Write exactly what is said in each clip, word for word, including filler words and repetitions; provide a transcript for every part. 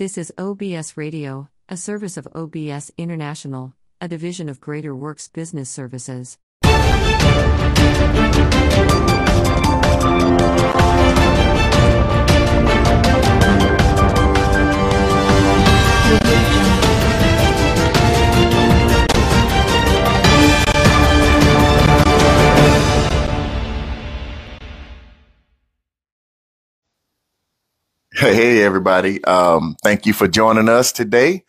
This is O B S Radio, a service of O B S International, a division of Greater Works Business Services. Hey, everybody. Um, thank you for joining us today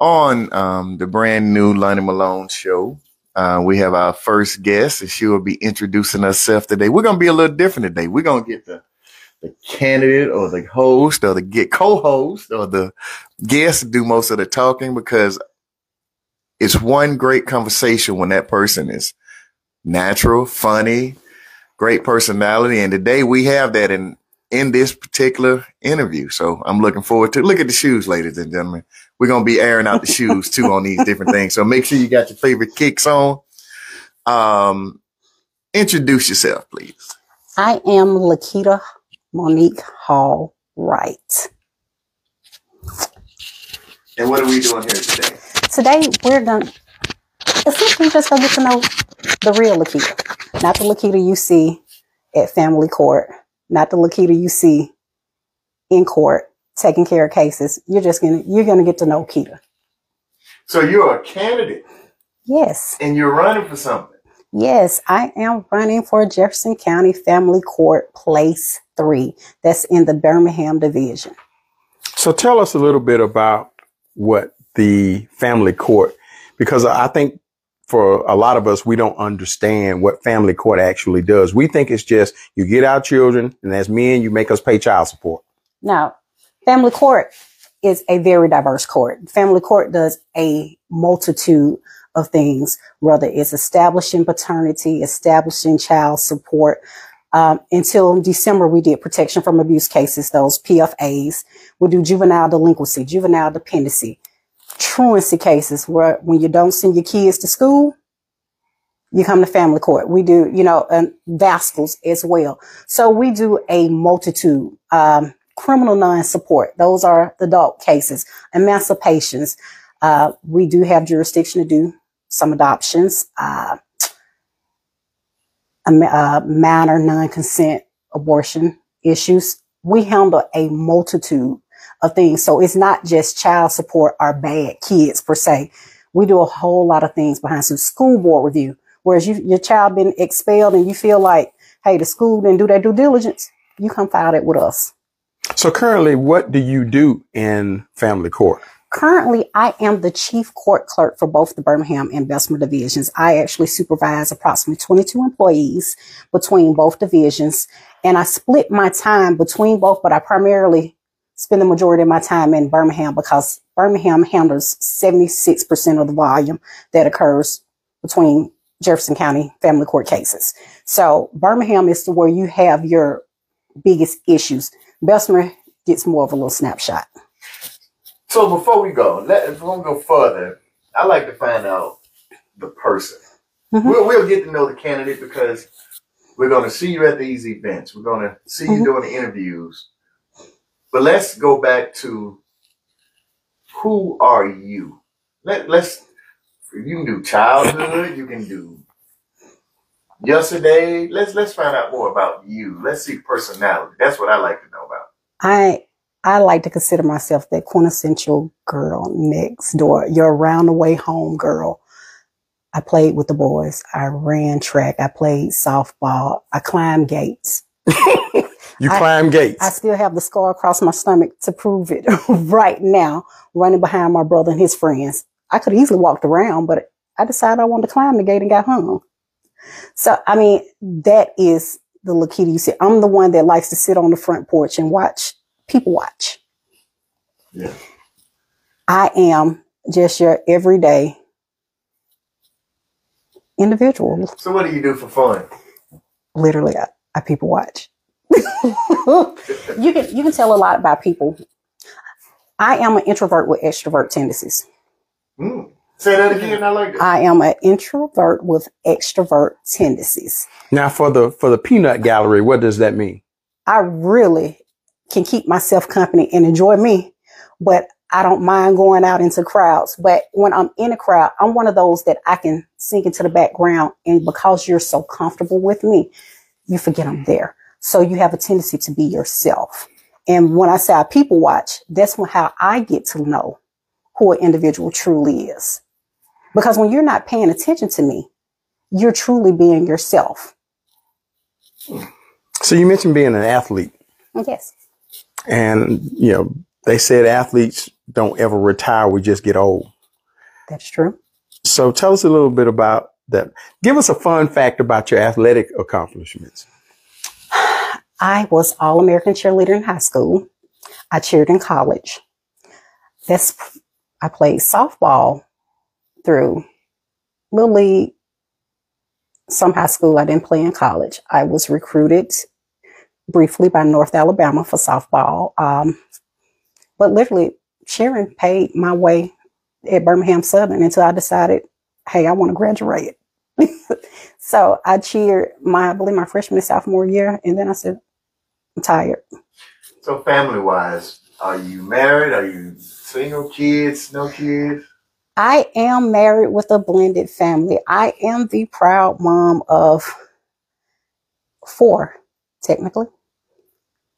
on um, the brand new Lonnie Malone show. Uh, we have our first guest, and she will be introducing herself today. We're going to be a little different today. We're going to get the, the candidate or the host or the get co-host or the guest to do most of the talking, because it's one great conversation when that person is natural, funny, great personality. And today we have that in in this particular interview. So I'm looking forward to look at the shoes, ladies and gentlemen. We're going to be airing out the shoes too on these different things. So make sure you got your favorite kicks on. Um, introduce yourself, please. I am Lakitia Monique Hall-Wright. And what are we doing here today? Today we're going essentially just going to get to know the real Lakitia, not the Lakitia you see at family court. Not the Lakitia you see in court taking care of cases. You're just gonna you're gonna get to know Lakitia. So you're a candidate. Yes. And you're running for something. Yes, I am running for Jefferson County Family Court Place Three. That's in the Birmingham Division. So tell us a little bit about what the family court, because I think for a lot of us, we don't understand what family court actually does. We think it's just you get our children, and as men, you make us pay child support. Now, family court is a very diverse court. Family court does a multitude of things, whether it's establishing paternity, establishing child support. Um, until December, we did protection from abuse cases, those P F As. We do juvenile delinquency, juvenile dependency. Truancy cases, where when you don't send your kids to school, you come to family court. We do, you know, and vascals as well. So we do a multitude. Um, criminal non-support. Those are the adult cases. Emancipations. Uh, we do have jurisdiction to do some adoptions. Uh, a, a minor non-consent abortion issues. We handle a multitude of things. So it's not just child support or bad kids per se. We do a whole lot of things behind some school board review. Whereas you, your child been expelled and you feel like, hey, the school didn't do their due diligence. You come file that with us. So currently, what do you do in family court? Currently, I am the chief court clerk for both the Birmingham and Bessemer divisions. I actually supervise approximately twenty-two employees between both divisions. And I split my time between both, but I primarily spend the majority of my time in Birmingham because Birmingham handles seventy-six percent of the volume that occurs between Jefferson County family court cases. So Birmingham is where you have your biggest issues. Bessemer gets more of a little snapshot. So before we go, let, if we want to go further, I like to find out the person. Mm-hmm. We'll, we'll get to know the candidate because we're going to see you at these events. We're going to see you mm-hmm. doing the interviews. But let's go back to who are you? Let, let's, you can do childhood, you can do yesterday. Let's, let's find out more about you. Let's see personality. That's what I like to know about. I, I like to consider myself that quintessential girl next door, your around the way home girl. I played with the boys. I ran track. I played softball. I climbed gates. You climb I, gates. I still have the scar across my stomach to prove it right now, running behind my brother and his friends. I could have easily walked around, but I decided I wanted to climb the gate and got hung. So, I mean, that is the Lakitia you see. I'm the one that likes to sit on the front porch and watch people watch. Yeah. I am just your everyday individual. So what do you do for fun? Literally, I, I people watch. you can you can tell a lot about people. I am an introvert with extrovert tendencies. Mm. Say that again. I like it. I am an introvert with extrovert tendencies. Now, for the for the peanut gallery, what does that mean? I really can keep myself company and enjoy me but I don't mind going out into crowds. But when I'm in a crowd, I'm one of those that I can sink into the background. And because you're so comfortable with me, you forget I'm there. So you have a tendency to be yourself. And when I say I people watch, that's when how I get to know who an individual truly is. Because when you're not paying attention to me, you're truly being yourself. So you mentioned being an athlete. Yes. And, you know, they said athletes don't ever retire. We just get old. That's true. So tell us a little bit about that. Give us a fun fact about your athletic accomplishments. I was All-American cheerleader in high school. I cheered in college. That's, I played softball through Little League, some high school. I didn't play in college. I was recruited briefly by North Alabama for softball. Um, but literally cheering paid my way at Birmingham Southern until I decided, hey, I want to graduate. So I cheered my, I believe my freshman and sophomore year. And then I said, I'm tired. So family wise, are you married? Are you single, kids, no kids? I am married with a blended family. I am the proud mom of four, technically.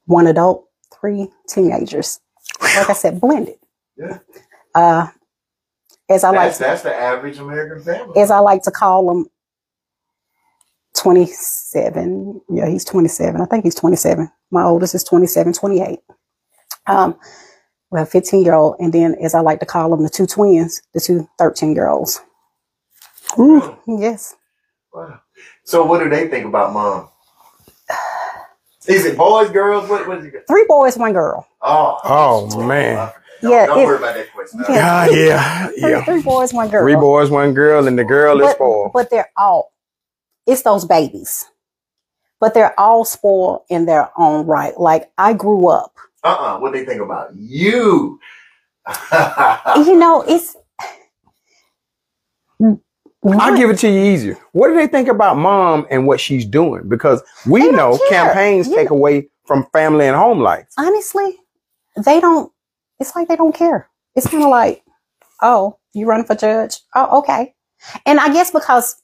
One adult, three teenagers. Like I said, blended. Yeah. Uh, as I that's, like to, that's the average American family. As I like to call him, twenty-seven. Yeah, he's twenty-seven. I think he's twenty-seven. My oldest is twenty-seven, twenty-eight. Um, We have a fifteen-year-old, and then, as I like to call them, the two twins, the two thirteen-year-olds. Ooh, yes. Wow. So what do they think about mom? Is it boys, girls? What, what is it? Three boys, one girl. Oh, oh man. Don't, yeah, don't worry about that question. Yeah, uh, yeah. three, yeah. Three boys, one girl. Three boys, one girl, and the girl but, is spoiled. But they're all, it's those babies. But they're all spoiled in their own right. Like, I grew up. Uh-uh, what they think about you? You know, it's... I'll give it to you easier. What do they think about mom and what she's doing? Because we know care. campaigns you take know. away from family and home life. Honestly, they don't... It's like they don't care. It's kind of like, oh, you running for judge? Oh, okay. And I guess because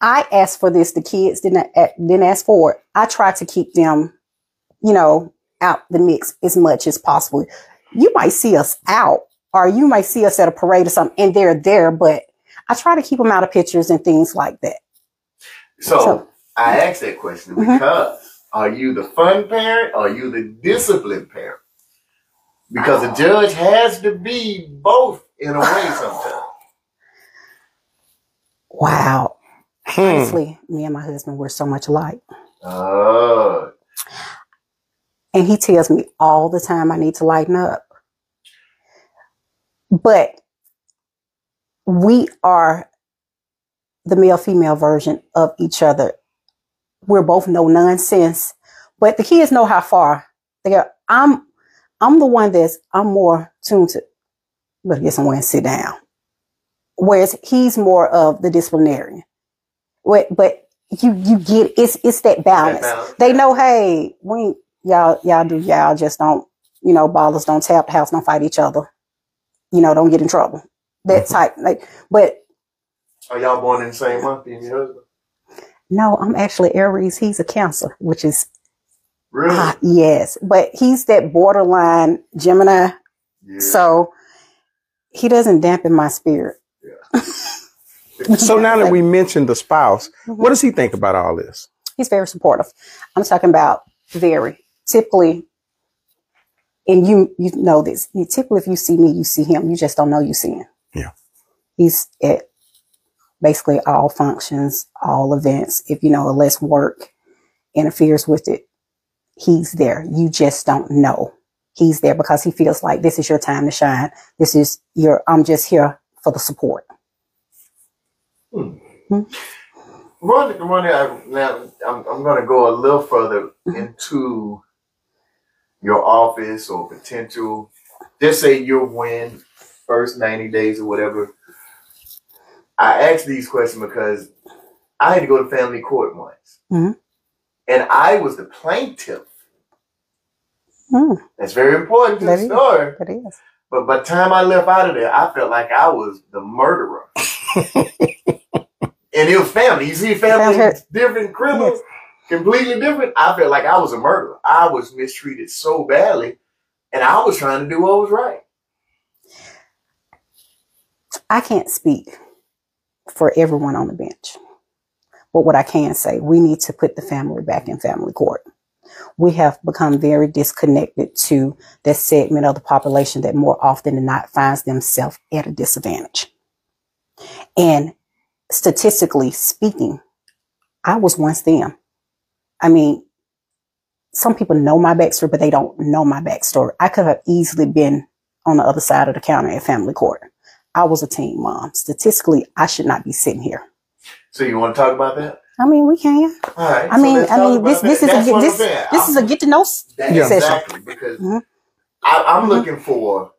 I asked for this, the kids didn't, didn't ask for it. I tried to keep them, you know... out the mix as much as possible. You might see us out, or you might see us at a parade or something, and they're there, but I try to keep them out of pictures and things like that. So, so I asked that question because mm-hmm. are you the fun parent or are you the disciplined parent? Because oh. a judge has to be both in a way sometimes. Wow. Hmm. Honestly, me and my husband were so much alike. Oh. And he tells me all the time I need to lighten up. But we are the male-female version of each other. We're both no-nonsense. But the kids know how far they are. I'm, I'm the one that's, I'm more tuned to, better get somewhere and sit down. Whereas he's more of the disciplinarian. But, but you you get, it's it's that balance. That balance. They know, hey, we ain't. Y'all, y'all do y'all. Just don't, you know, ballers don't tap the house, don't fight each other. You know, don't get in trouble. That type, like, but. Are y'all born in the same month, you and your husband? No, I'm actually Aries. He's a Cancer, which is. Really? Uh, yes, but he's that borderline Gemini. Yeah. So he doesn't dampen my spirit. Yeah. So now that we mentioned the spouse, mm-hmm. what does he think about all this? He's very supportive. I'm talking about. Very typically, and you you know this. You typically, if you see me, you see him. You just don't know you see him. Yeah, he's at basically all functions, all events. If you know, unless work interferes with it, he's there. You just don't know he's there because he feels like this is your time to shine. This is your. I'm just here for the support. Hmm. Hmm? Ronnie, Ronnie, I, now I'm, I'm going to go a little further into your office or potential. Just say you win first ninety days or whatever. I asked these questions because I had to go to family court once, mm-hmm. and I was the plaintiff Mm. That's very important to that the is. story. It is. But by the time I left out of there, I felt like I was the murderer. And it was family. You see, family, different criminals, yes. completely different. I felt like I was a murderer. I was mistreated so badly, and I was trying to do what was right. I can't speak for everyone on the bench. But what I can say, we need to put the family back in family court. We have become very disconnected to that segment of the population that more often than not finds themselves at a disadvantage. And statistically speaking, I was once them. I mean, some people know my backstory, but they don't know my backstory. I could have easily been on the other side of the counter at family court. I was a teen mom. Statistically, I should not be sitting here. So you want to talk about that? I mean, we can. All right. I so mean, I mean, this this that. is a, this this is a get to know session. Exactly, because mm-hmm. I, I'm mm-hmm. looking for.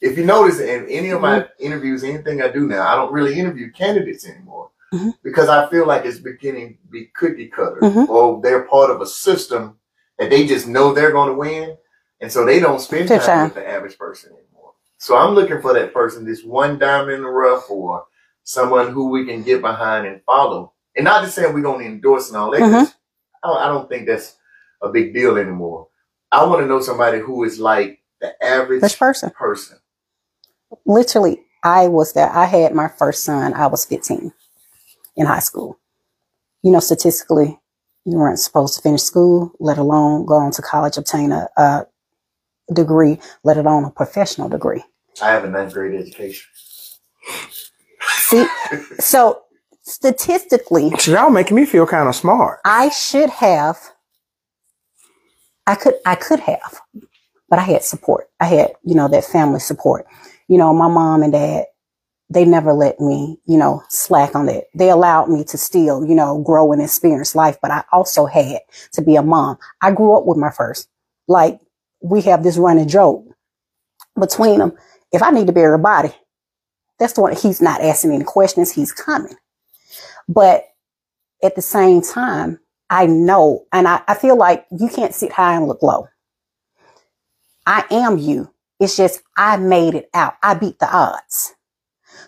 If you notice in any of my mm-hmm. interviews, anything I do now, I don't really interview candidates anymore mm-hmm. because I feel like it's beginning to be cookie cutter, mm-hmm. or they're part of a system that they just know they're going to win, and so they don't spend time, time with the average person anymore. So I'm looking for that person, this one diamond in the rough, or someone who we can get behind and follow. And not to say we're going to endorse and all that. Mm-hmm. I, don't, I don't think that's a big deal anymore. I want to know somebody who is like the average Which person. person. Literally, I was there. I had my first son. I was fifteen in high school. You know, statistically, you weren't supposed to finish school, let alone go on to college, obtain a, a degree, let alone a professional degree. I have a ninth grade education. See, so statistically, so y'all making me feel kind of smart. I should have. I could. I could have, but I had support. I had, you know, that family support. You know, my mom and dad, they never let me, you know, slack on that. They allowed me to still, you know, grow and experience life. But I also had to be a mom. I grew up with my first. Like, we have this running joke between them. If I need to bury a body, that's the one. He's not asking any questions. He's coming. But at the same time, I know, and I, I feel like you can't sit high and look low. I am you. It's just I made it out. I beat the odds.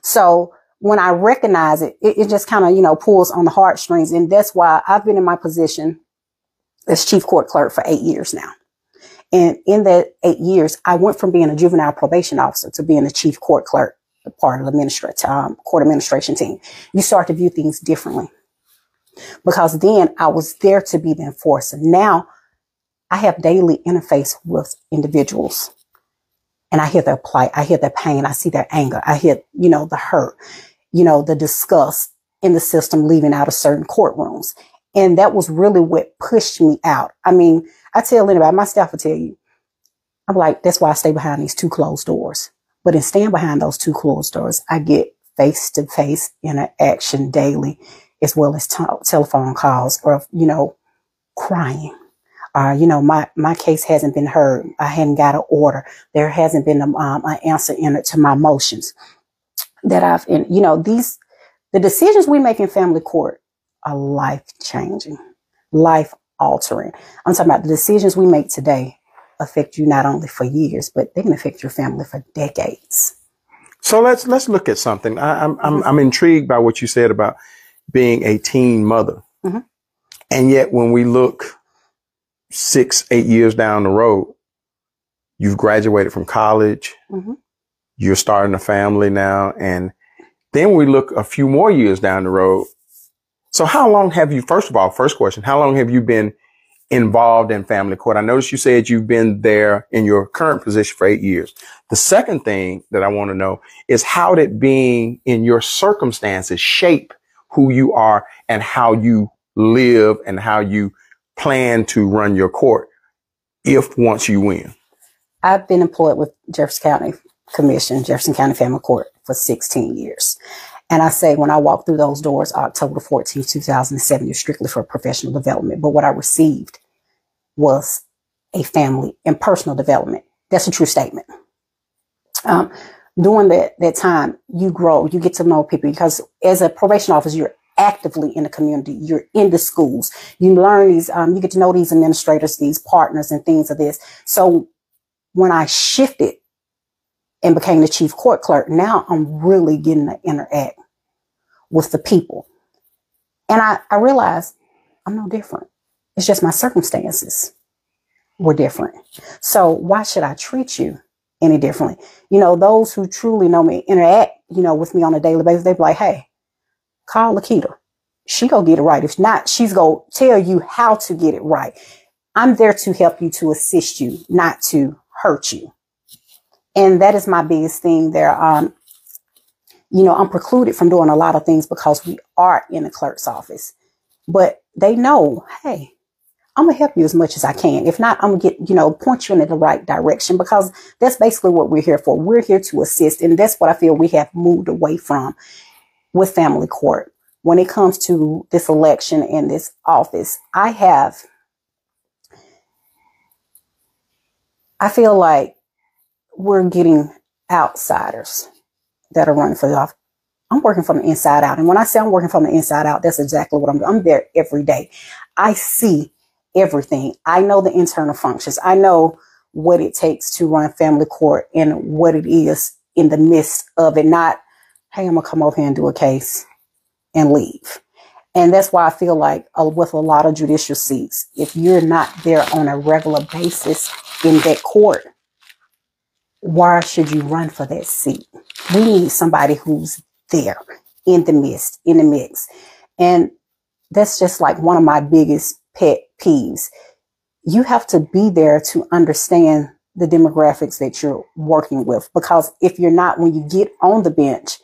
So when I recognize it, it, it just kind of, you know, pulls on the heartstrings. And that's why I've been in my position as chief court clerk for eight years now. And in that eight years, I went from being a juvenile probation officer to being a chief court clerk, part of the administrat- um, court administration team. You start to view things differently, because then I was there to be the enforcer. Now I have daily interface with individuals, and I hear their plight. I hear their pain. I see their anger. I hear, you know, the hurt, you know, the disgust in the system, leaving out of certain courtrooms. And that was really what pushed me out. I mean, I tell anybody, my staff will tell you, I'm like, that's why I stay behind these two closed doors. But in staying behind those two closed doors, I get face-to-face interaction daily, as well as t- telephone calls, or, you know, crying. Uh, you know, my, my case hasn't been heard. I hadn't got an order. There hasn't been a, um, an answer in it to my motions that I've, and, you know, these, the decisions we make in family court are life-changing, life-altering. I'm talking about the decisions we make today affect you not only for years, but they can affect your family for decades. So let's let's look at something. I, I'm I'm I'm intrigued by what you said about being a teen mother, mm-hmm. and yet when we look six, eight years down the road, you've graduated from college, mm-hmm. you're starting a family now, and then we look a few more years down the road. So how long have you? First of all, first question: how long have you been involved in family court? I noticed you said you've been there in your current position for eight years. The second thing that I want to know is how did being in your circumstances shape who you are and how you live and how you plan to run your court if once you win? I've been employed with Jefferson County Commission, Jefferson County Family Court for sixteen years. And I say, when I walked through those doors, October fourteenth, two thousand seven, you're strictly for professional development. But what I received was a family and personal development. That's a true statement. Um, during that, that time, you grow, you get to know people, because as a probation officer, you're actively in the community. You're in the schools. You learn these, um, you get to know these administrators, these partners and things of this. So when I shifted and became the chief court clerk, now I'm really getting to interact with the people. And I, I realized I'm no different. It's just my circumstances were different. So why should I treat you any differently? You know, those who truly know me, interact, you know, with me on a daily basis, they be like, hey, call Lakitia. She gonna get it right. If not, she's gonna tell you how to get it right. I'm there to help you, to assist you, not to hurt you. And that is my biggest thing there. Um, you know, I'm precluded from doing a lot of things because we are in the clerk's office, but they know, hey, I'm going to help you as much as I can. If not, I'm going to get, you know, point you in the right direction, because that's basically what we're here for. We're here to assist. And that's what I feel we have moved away from with family court. When it comes to this election and this office, I have, I feel like we're getting outsiders that are running for the office. I'm working from the inside out. And when I say I'm working from the inside out, that's exactly what I'm doing. I'm there every day. I see everything. I know the internal functions. I know what it takes to run family court and what it is in the midst of it. Not, hey, I'm gonna come over here and do a case and leave. And that's why I feel like uh, with a lot of judicial seats, if you're not there on a regular basis in that court, why should you run for that seat? We need somebody who's there in the midst, in the mix. And that's just like one of my biggest pet peeves. You have to be there to understand the demographics that you're working with, because if you're not, when you get on the bench,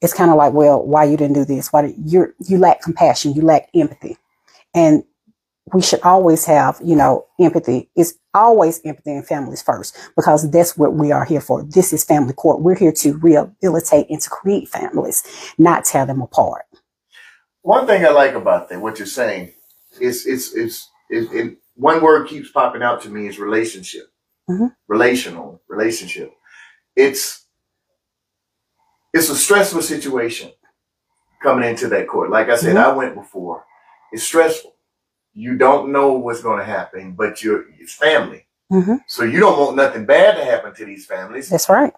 it's kind of like, well, why you didn't do this? Why did you, you lack compassion, you lack empathy. And we should always have, you know, empathy. It's always empathy and families first, because that's what we are here for. This is family court. We're here to rehabilitate and to create families, not tear them apart. One thing I like about that, what you're saying, It's, it's, it's, it's, it, one word keeps popping out to me is relationship, mm-hmm. relational relationship. It's, it's a stressful situation coming into that court. Like I said, mm-hmm. I went before. It's stressful. You don't know what's going to happen, but you're, it's family. Mm-hmm. So you don't want nothing bad to happen to these families. That's right.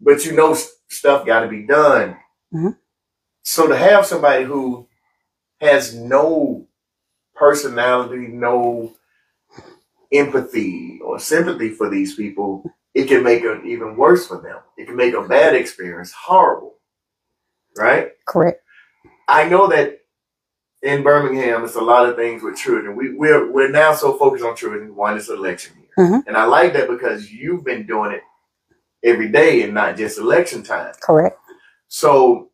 But you know, stuff got to be done. Mm-hmm. So to have somebody who has no personality, no empathy or sympathy for these people, it can make it even worse for them. It can make a bad experience horrible, right? Correct. I know that in Birmingham, it's a lot of things with children. We, we're, we're now so focused on children. One, it's election year. Mm-hmm. And I like that because you've been doing it every day and not just election time. Correct. So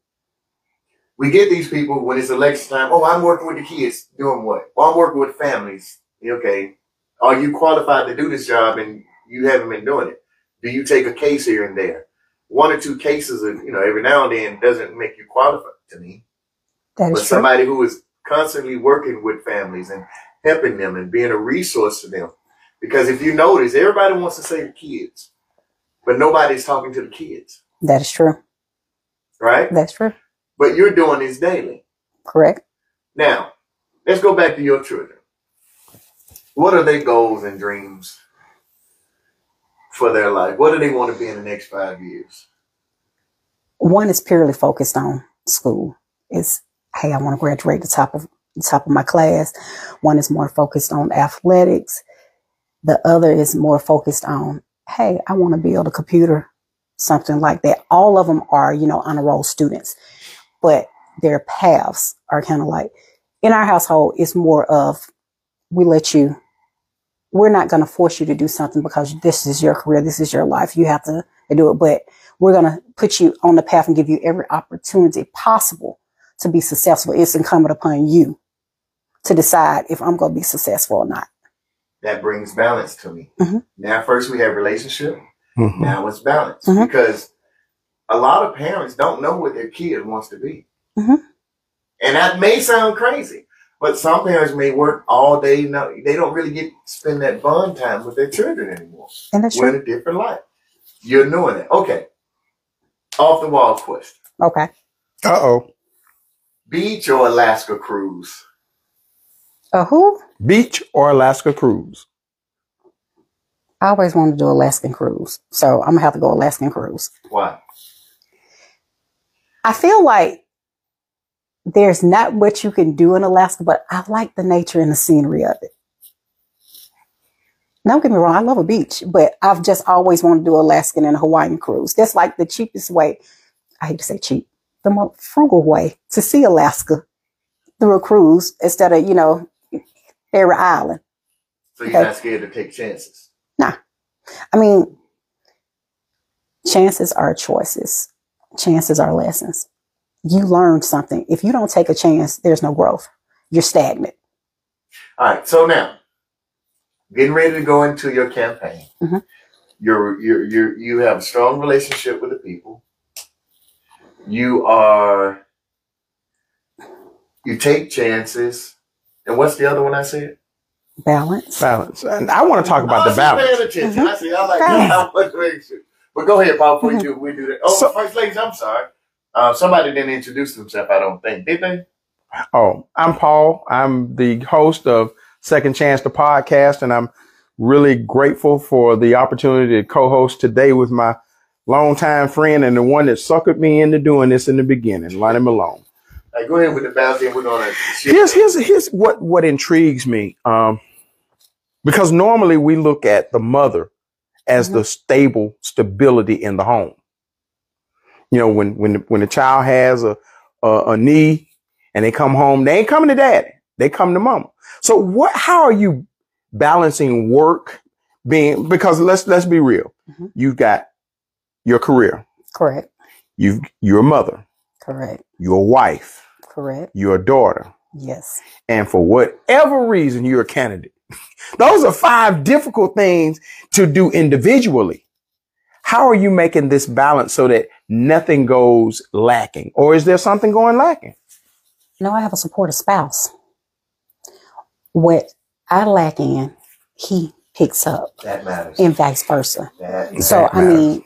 we get these people when it's election time. Oh, I'm working with the kids. Doing what? Well, I'm working with families. Okay. Are you qualified to do this job and you haven't been doing it? Do you take a case here and there? One or two cases, you know, every now and then doesn't make you qualified to me. That is but somebody true. Who is constantly working with families and helping them and being a resource to them. Because if you notice, everybody wants to save kids, but nobody's talking to the kids. That is true. Right? That's true. But you're doing this daily. Correct. Now, let's go back to your children. What are their goals and dreams for their life? What do they want to be in the next five years? One is purely focused on school. It's, hey, I want to graduate the top of the top of my class. One is more focused on athletics. The other is more focused on, hey, I want to build a computer, something like that. All of them are, you know, honor roll students. But their paths are kind of like, in our household, it's more of, we let you, we're not going to force you to do something because this is your career. This is your life. You have to do it. But we're going to put you on the path and give you every opportunity possible to be successful. It's incumbent upon you to decide if I'm going to be successful or not. That brings balance to me. Mm-hmm. Now, first we have relationship. Mm-hmm. Now it's balance, mm-hmm. because a lot of parents don't know what their kid wants to be. Mm-hmm. And that may sound crazy, but some parents may work all day. Now they don't really get spend that bond time with their children anymore. And that's We're true. In a different life. You're knowing that. Okay. Off the wall question. Okay. Uh-oh. beach or Alaska cruise? A who? Beach or Alaska cruise? I always wanted to do Alaskan cruise, so I'm gonna have to go Alaskan cruise. Why? I feel like there's not what you can do in Alaska, but I like the nature and the scenery of it. Now, don't get me wrong, I love a beach, but I've just always wanted to do Alaskan and Hawaiian cruise. That's like the cheapest way, I hate to say cheap, the more frugal way to see Alaska through a cruise instead of, you know, every island. So you're okay. Not scared to take chances? Nah. I mean, chances are choices. Chances are lessons. You learn something. If you don't take a chance, there's no growth. You're stagnant. All right. So now, getting ready to go into your campaign. Mm-hmm. You're you're you you have a strong relationship with the people. You are. You take chances, and what's the other one I said? Balance. Balance. And I want to talk about oh, the balance. Mm-hmm. I see. I like balance. But go ahead, Paul. Mm-hmm. you, we do that. Oh, so, first ladies, I'm sorry. Uh, somebody didn't introduce themselves, I don't think, did they? Oh, I'm Paul. I'm the host of Second Chance, the podcast, and I'm really grateful for the opportunity to co-host today with my longtime friend and the one that suckered me into doing this in the beginning, Lonnie Malone. Right, go ahead with the balance, and we're gonna. Here's here's here's what what intrigues me, um, because normally we look at the mother as mm-hmm. the stable stability in the home. You know, when when the, when the child has a, a a knee and they come home, they ain't coming to daddy. They come to mama. So what? How are you balancing work being? Because let's let's be real. Mm-hmm. You've got your career. Correct. You you're a mother. Correct. You're a wife. Correct. You're a daughter. Yes. And for whatever reason, you're a candidate. Those are five difficult things to do individually. How are you making this balance so that nothing goes lacking? Or is there something going lacking? No, I have a supportive spouse. What I lack in, he picks up. That matters. And vice versa. That so, that I mean,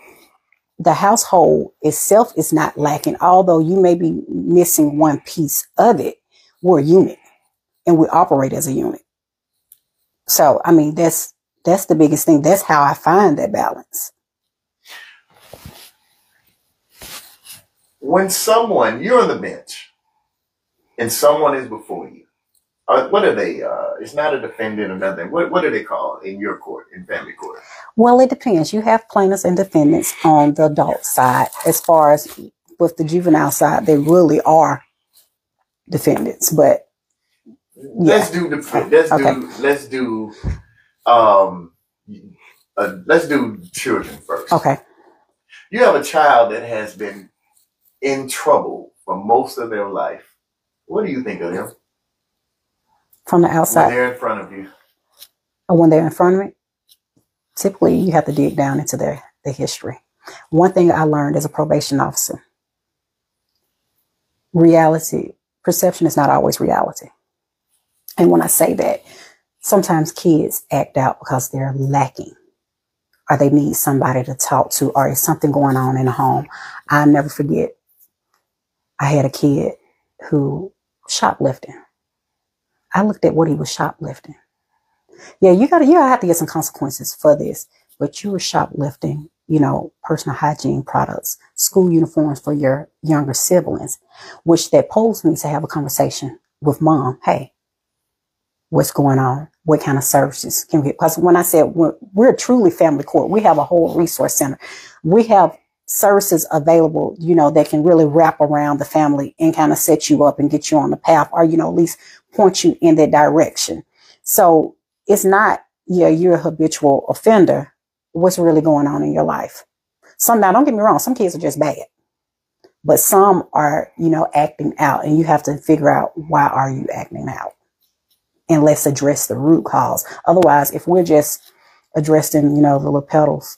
the household itself is not lacking, although you may be missing one piece of it. We're a unit and we operate as a unit. So, I mean, that's that's the biggest thing. That's how I find that balance. When someone, you're on the bench and someone is before you, uh, what are they? Uh, it's not a defendant or nothing. What, what are they called in your court, in family court? Well, it depends. You have plaintiffs and defendants on the adult side. As far as with the juvenile side, they really are defendants, but Yeah. Let's do the let's okay. do let's do um uh, let's do children first. Okay. You have a child that has been in trouble for most of their life. What do you think of them? From the outside. When they're in front of you. Or when they're in front of me. Typically you have to dig down into their, their history. One thing I learned as a probation officer. Reality, perception is not always reality. And when I say that, sometimes kids act out because they're lacking or they need somebody to talk to or is something going on in the home. I'll never forget. I had a kid who shoplifting. I looked at what he was shoplifting. Yeah, you gotta, you gotta have to get some consequences for this, but you were shoplifting, you know, personal hygiene products, school uniforms for your younger siblings, which that posed me to have a conversation with mom. Hey, what's going on? What kind of services can we get? Because when I said we're, we're truly family court, we have a whole resource center. We have services available, you know, that can really wrap around the family and kind of set you up and get you on the path or, you know, at least point you in that direction. So it's not, yeah, you're a habitual offender. What's really going on in your life? Some, now don't get me wrong, some kids are just bad, but some are, you know, acting out and you have to figure out why are you acting out? And let's address the root cause. Otherwise, if we're just addressing, you know, the little petals,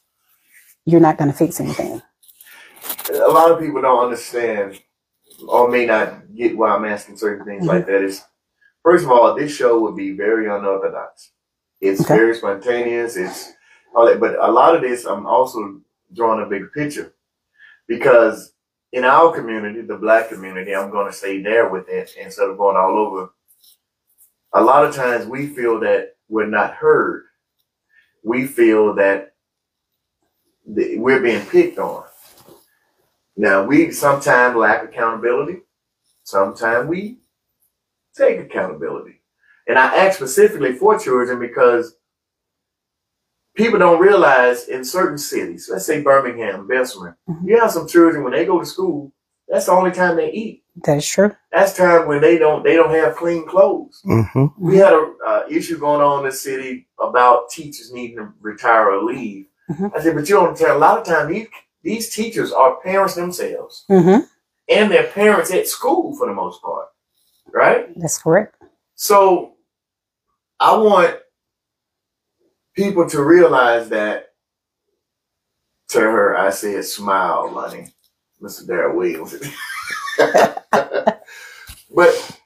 you're not going to fix anything. A lot of people don't understand or may not get why I'm asking certain things mm-hmm. like that. Is first of all, this show would be very unorthodox. It's okay. Very spontaneous. It's all that. But a lot of this, I'm also drawing a big picture because in our community, the black community, I'm going to stay there with it instead of going all over. A lot of times we feel that we're not heard. We feel that we're being picked on. Now, we sometimes lack accountability. Sometimes we take accountability. And I ask specifically for children because people don't realize in certain cities, let's say Birmingham, Bessemer, mm-hmm. you have some children when they go to school, that's the only time they eat. That's true. That's time when they don't they don't have clean clothes. Mm-hmm. We had a uh, issue going on in the city about teachers needing to retire or leave. Mm-hmm. I said, but you don't tell. A lot of times these these teachers are parents themselves, mm-hmm. and their parents at school for the most part, right? That's correct. So I want people to realize that. To her, I said, "Smile, Lonnie, Mister Darrell Williams." But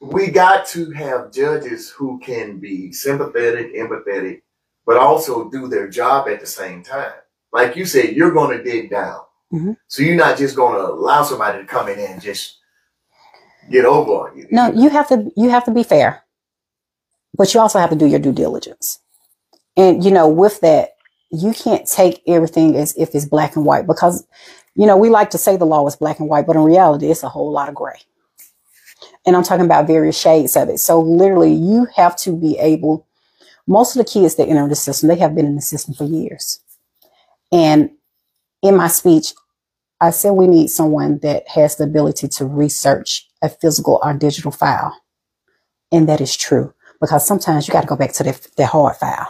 we got to have judges who can be sympathetic, empathetic, but also do their job at the same time. Like you said, you're going to dig down. Mm-hmm. So you're not just going to allow somebody to come in and just get over on you. No, you have to, you have to be fair, but you also have to do your due diligence. And, you know, with that, you can't take everything as if it's black and white because, you know, we like to say the law is black and white, but in reality, it's a whole lot of gray. And I'm talking about various shades of it. So literally, you have to be able, most of the kids that enter the system, they have been in the system for years. And in my speech, I said we need someone that has the ability to research a physical or digital file. And that is true, because sometimes you got to go back to that, that hard file.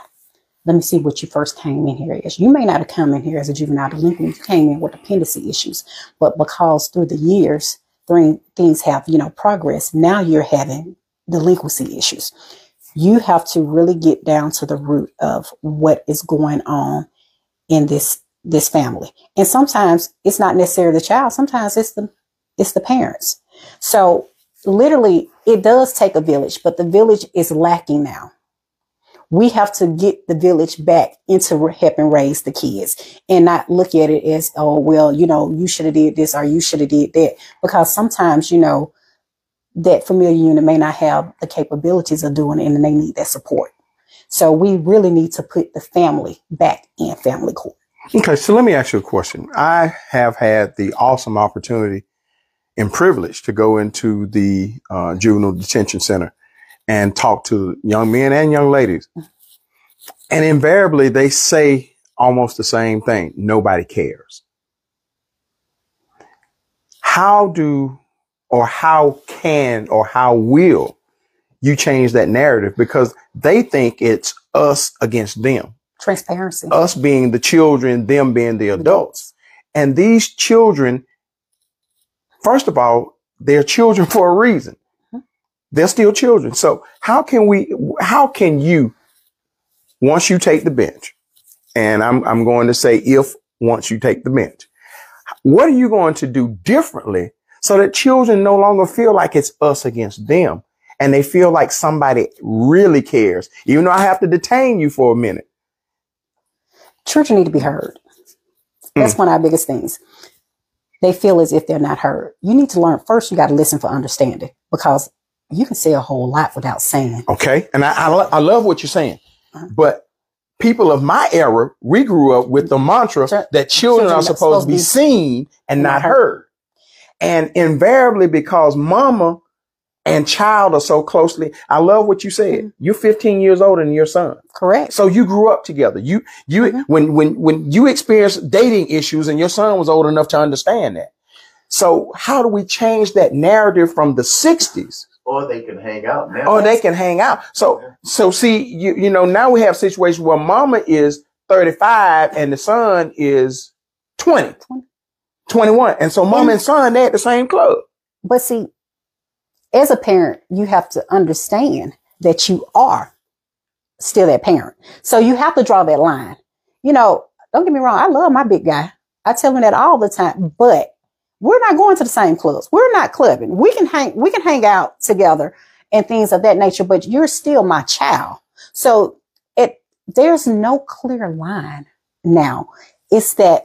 Let me see what you first came in here as. You may not have come in here as a juvenile delinquent. You came in with dependency issues, but because through the years, things have, you know, progressed. Now you're having delinquency issues. You have to really get down to the root of what is going on in this, this family. And sometimes it's not necessarily the child. Sometimes it's the, it's the parents. So literally it does take a village, but the village is lacking now. We have to get the village back into helping raise the kids and not look at it as, oh, well, you know, you should have did this or you should have did that. Because sometimes, you know, that familiar unit may not have the capabilities of doing it and they need that support. So we really need to put the family back in family court. Okay, so let me ask you a question. I have had the awesome opportunity and privilege to go into the uh, juvenile detention center and talk to young men and young ladies. And invariably, they say almost the same thing. Nobody cares. How do or how can or how will you change that narrative? Because they think it's us against them. Transparency. Us being the children, them being the adults. And these children, first of all, they're children for a reason. They're still children. So how can we, how can you, once you take the bench, and I'm, I'm going to say if once you take the bench, what are you going to do differently so that children no longer feel like it's us against them and they feel like somebody really cares, even though I have to detain you for a minute? Children need to be heard. That's mm. one of our biggest things. They feel as if they're not heard. You need to learn first. You got to listen for understanding, because you can say a whole lot without saying. Okay. And I, I, lo I love what you're saying. Uh-huh. But people of my era, we grew up with the mantra Ch that children, children are supposed, supposed to be seen and not heard. And invariably, because mama and child are so closely. I love what you said. Mm-hmm. You're fifteen years older than your son. Correct. So you grew up together. You, you, mm-hmm. when, when, when you experienced dating issues and your son was old enough to understand that. So how do we change that narrative from the sixties? Or they can hang out now. Or they can hang out. So, so see, you, you know, now we have situations where mama is thirty-five and the son is twenty, twenty-one. And so mom and son, they're at the same club. But see, as a parent, you have to understand that you are still that parent. So you have to draw that line. You know, don't get me wrong. I love my big guy. I tell him that all the time, but we're not going to the same clubs. We're not clubbing. We can hang, we can hang out together and things of that nature, but you're still my child. So it, there's no clear line now. It's that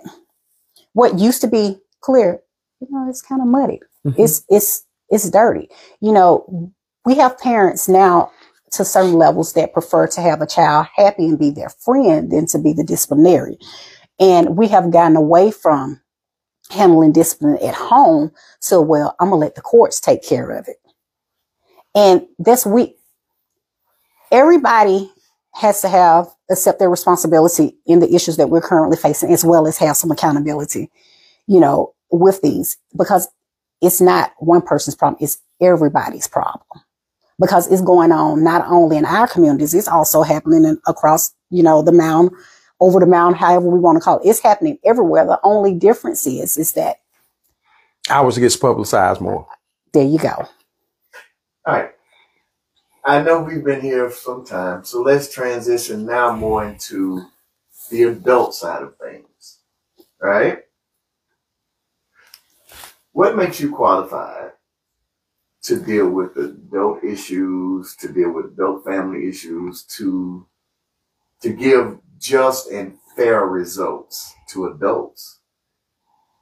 what used to be clear, you know, it's kind of muddy. Mm-hmm. It's, it's, it's dirty. You know, we have parents now to certain levels that prefer to have a child happy and be their friend than to be the disciplinary. And we have gotten away from handling discipline at home. So, well, I'm gonna let the courts take care of it. And that's we, everybody has to have, accept their responsibility in the issues that we're currently facing, as well as have some accountability, you know, with these, because it's not one person's problem. It's everybody's problem, because it's going on not only in our communities, it's also happening in, across, you know, the mound, over the mound, however we want to call it. It's happening everywhere. The only difference is, is that ours gets publicized more. There you go. All right. I know we've been here for some time, so let's transition now more into the adult side of things, right? What makes you qualified to deal with adult issues, to deal with adult family issues, to to give just and fair results to adults?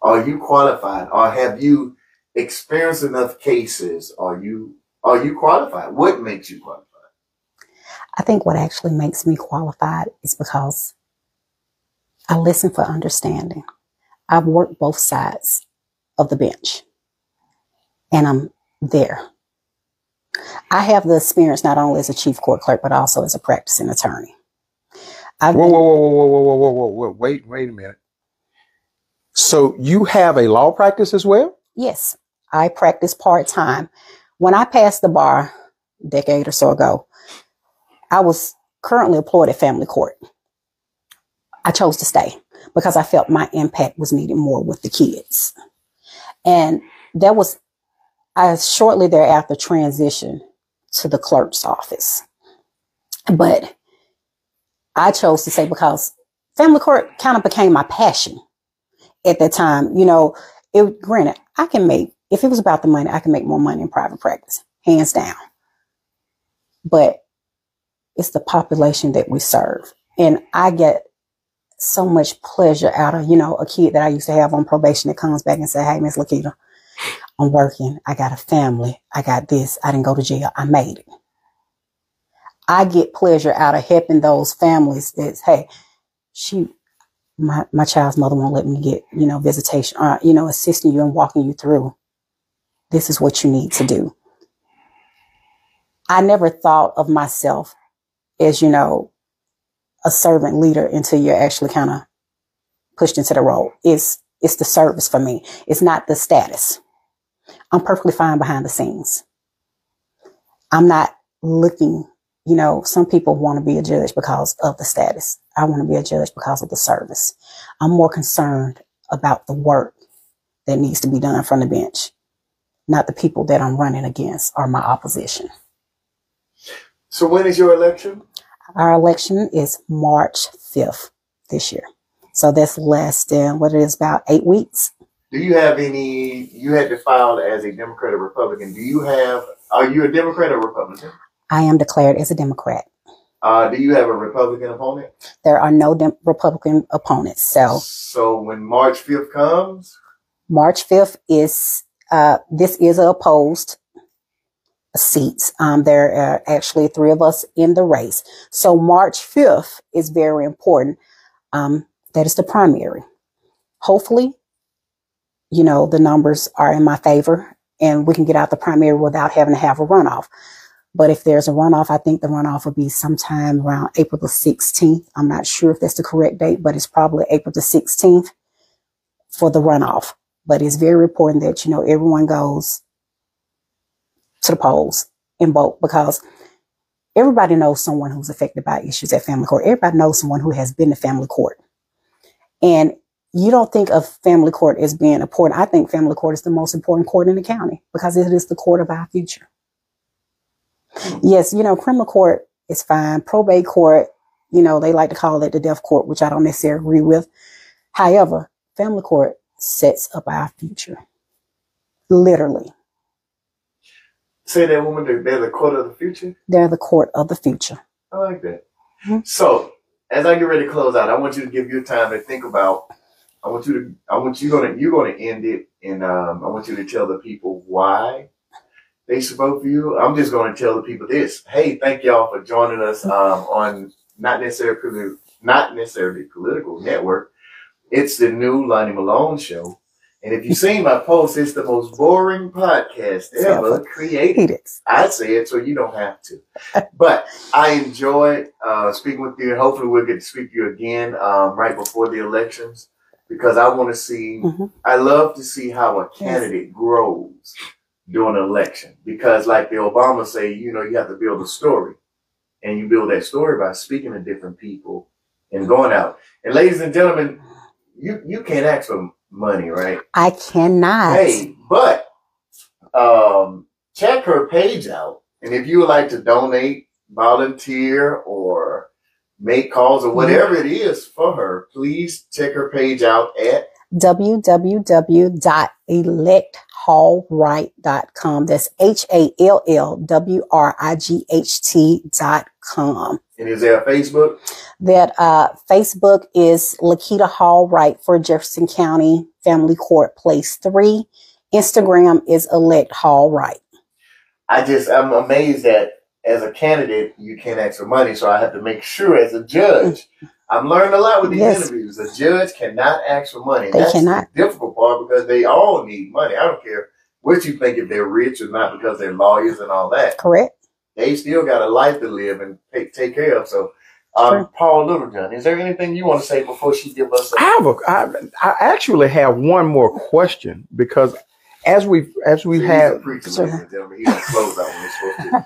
Are you qualified, or have you experienced enough cases? Are you Are you qualified? What makes you qualified? I think what actually makes me qualified is because I listen for understanding. I've worked both sides of the bench, and I'm there. I have the experience not only as a chief court clerk, but also as a practicing attorney. I've whoa, whoa, whoa, whoa, whoa, whoa, whoa, whoa, whoa, wait, wait a minute. So you have a law practice as well? Yes, I practice part-time. When I passed the bar a decade or so ago, I was currently employed at family court. I chose to stay because I felt my impact was needed more with the kids. And that was, I shortly thereafter transitioned to the clerk's office. But I chose to stay because family court kind of became my passion at that time. You know, it, granted, I can make, if it was about the money, I could make more money in private practice, hands down. But it's the population that we serve. And I get so much pleasure out of, you know, a kid that I used to have on probation that comes back and say, hey, Miss Lakitia, I'm working. I got a family. I got this. I didn't go to jail. I made it. I get pleasure out of helping those families that's, hey, shoot, my, my child's mother won't let me get, you know, visitation, or, you know, assisting you and walking you through. This is what you need to do. I never thought of myself as, you know, a servant leader until you're actually kind of pushed into the role. It's, it's the service for me. It's not the status. I'm perfectly fine behind the scenes. I'm not looking, you know, some people want to be a judge because of the status. I want to be a judge because of the service. I'm more concerned about the work that needs to be done from the bench, not the people that I'm running against or my opposition. So when is your election? Our election is March fifth this year. So that's less than what it is, about eight weeks. Do you have any, you had to file as a Democrat or Republican. Do you have, are you a Democrat or Republican? I am declared as a Democrat. Uh, do you have a Republican opponent? There are no Dem- Republican opponents, so. So when March fifth comes? March fifth is, Uh, this is a opposed seats. Um, there are actually three of us in the race. So March fifth is very important. Um, that is the primary. Hopefully, you know, the numbers are in my favor and we can get out the primary without having to have a runoff. But if there's a runoff, I think the runoff will be sometime around April the sixteenth. I'm not sure if that's the correct date, but it's probably April the sixteenth for the runoff. But it's very important that, you know, everyone goes to the polls and vote, because everybody knows someone who's affected by issues at family court. Everybody knows someone who has been to family court. And you don't think of family court as being important. I think family court is the most important court in the county because it is the court of our future. Yes, you know, criminal court is fine. Probate court, you know, they like to call it the death court, which I don't necessarily agree with. However, family court sets up our future, literally. Say that woman, they're the court of the future? They're the court of the future. I like that. Mm-hmm. So, as I get ready to close out, I want you to give you time to think about I want you to, I want you gonna, you're gonna end it, and um, I want you to tell the people why they should vote for you. I'm just gonna tell the people this. Hey, thank y'all for joining us um, on Not Necessarily Not Necessarily Political Network. It's the new Lonnie Malone show, and if you've seen my post, it's the most boring podcast ever created. I say it so you don't have to, but I enjoyed uh, speaking with you, and hopefully we'll get to speak to you again um, right before the elections. Because I want to see, mm-hmm. I love to see how a candidate grows during an election. Because like the Obama say, you know, you have to build a story. And you build that story by speaking to different people and going out. And ladies and gentlemen, you, you can't ask for money, right? I cannot. Hey, but um, check her page out. And if you would like to donate, volunteer, or make calls or whatever it is for her, please check her page out at w w w dot elect hall wright dot com. That's H A L L W R I G H T dot com. And is there a Facebook? That uh, Facebook is Lakitia Hall-Wright for Jefferson County Family Court Place Three. Instagram is Elect Hall-Wright. I just, I'm amazed that as a candidate, you can't ask for money, so I have to make sure as a judge. I'm learning a lot with these yes. interviews. A judge cannot ask for money. They That's cannot. The difficult part, because they all need money. I don't care what you think, if they're rich or not, because they're lawyers and all that. Correct. They still got a life to live and take, take care of. So, um, Paul Littlejohn, is there anything you want to say before she gives us a- I have a, I, I actually have one more question, because As we've, as we've had,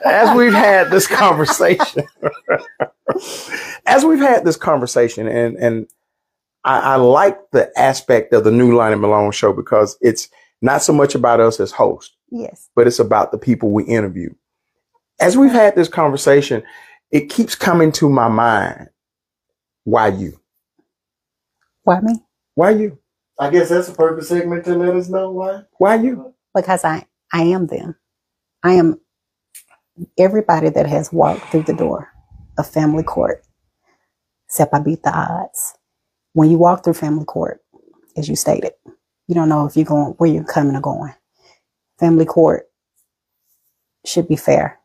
as we've had this conversation, as we've had this conversation, and, and I, I like the aspect of the new Lonnie Malone show, because it's not so much about us as hosts, yes, but it's about the people we interview. As we've had this conversation, it keeps coming to my mind. Why you? Why me? Why you? I guess that's a perfect segment to let us know why. Why you? Because I, I am them. I am everybody that has walked through the door of family court, except I beat the odds. When you walk through family court, as you stated, you don't know if you're going, where you're coming or going. Family court should be fair.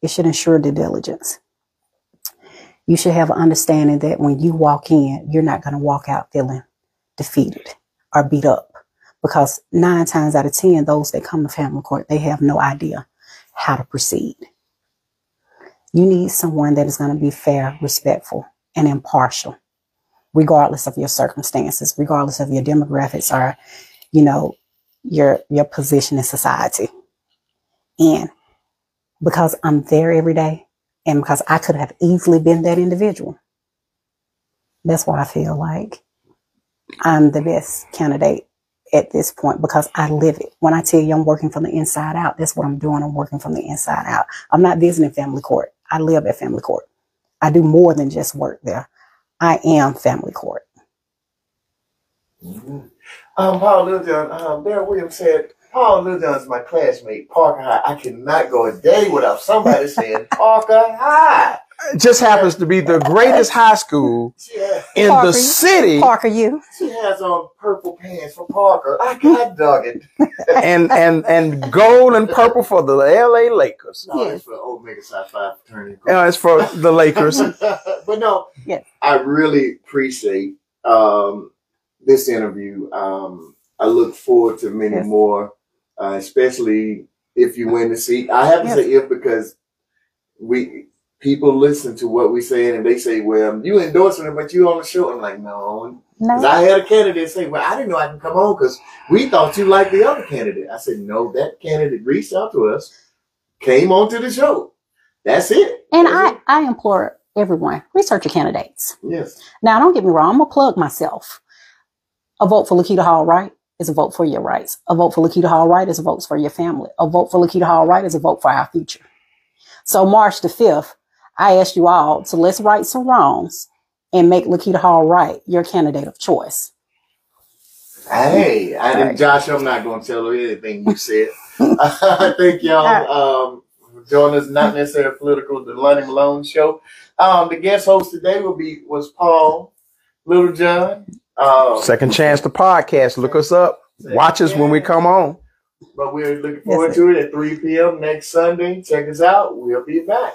It should ensure due diligence. You should have an understanding that when you walk in, you're not going to walk out feeling defeated or beat up, because nine times out of ten, those that come to family court, they have no idea how to proceed. You need someone that is going to be fair, respectful, and impartial, regardless of your circumstances, regardless of your demographics, or, you know, your, your position in society. And because I'm there every day, and because I could have easily been that individual, that's why I feel like I'm the best candidate at this point, because I live it. When I tell you I'm working from the inside out, that's what I'm doing. I'm working from the inside out. I'm not visiting family court. I live at family court. I do more than just work there. I am family court. Mm-hmm. Um, Paul Littlejohn, um, Darryl Williams said, Paul Littlejohn is my classmate, Parker High. I cannot go a day without somebody saying Parker High. It just happens to be the greatest high school has, in Parker, the city. Parker, you. She has on purple pants for Parker. I, I dug it. and and and gold and purple for the L A Lakers. No, yes. It's for Omega Psi Phi fraternity. No, it's for the Lakers. But no, yes. I really appreciate um, this interview. Um, I look forward to many yes. more, uh, especially if you win the seat. I have to yes. say if, because we... people listen to what we say, and they say, well, you endorsing it, but you on the show. I'm like, no. Because no. I had a candidate say, well, I didn't know I can come on because we thought you liked the other candidate. I said, no, that candidate reached out to us, came on to the show. That's it. And That's I, it. I implore everyone, research your candidates. Yes. Now, don't get me wrong. I'm going to plug myself. A vote for Lakitia Hall-Wright is a vote for your rights. A vote for Lakitia Hall-Wright is a vote for your family. A vote for Lakitia Hall-Wright is a vote for our future. So March the fifth, I asked you all to let's right some wrongs and make Lakitia Hall-Wright your candidate of choice. Hey, I didn't, Josh, I'm not going to tell her anything you said. I thank y'all right. um, for joining us. Not Necessarily Political, the Lonnie Malone show. Um, the guest host today will be was Paul Littlejohn. Um, Second Chance to podcast. Look us up. Watch us when we come on. But we're looking forward yes, to it at three p m next Sunday. Check us out. We'll be back.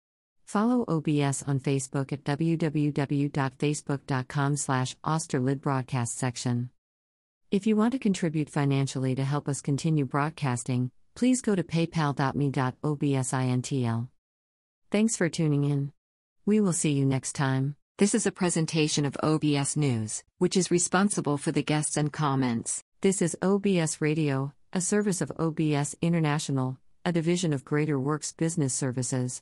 Follow O B S on Facebook at w w w dot facebook dot com slash Austerlid Broadcast section. If you want to contribute financially to help us continue broadcasting, please go to paypal dot me slash O B S intl. Thanks for tuning in. We will see you next time. This is a presentation of O B S News, which is responsible for the guests and comments. This is O B S Radio, a service of O B S International, a division of Greater Works Business Services.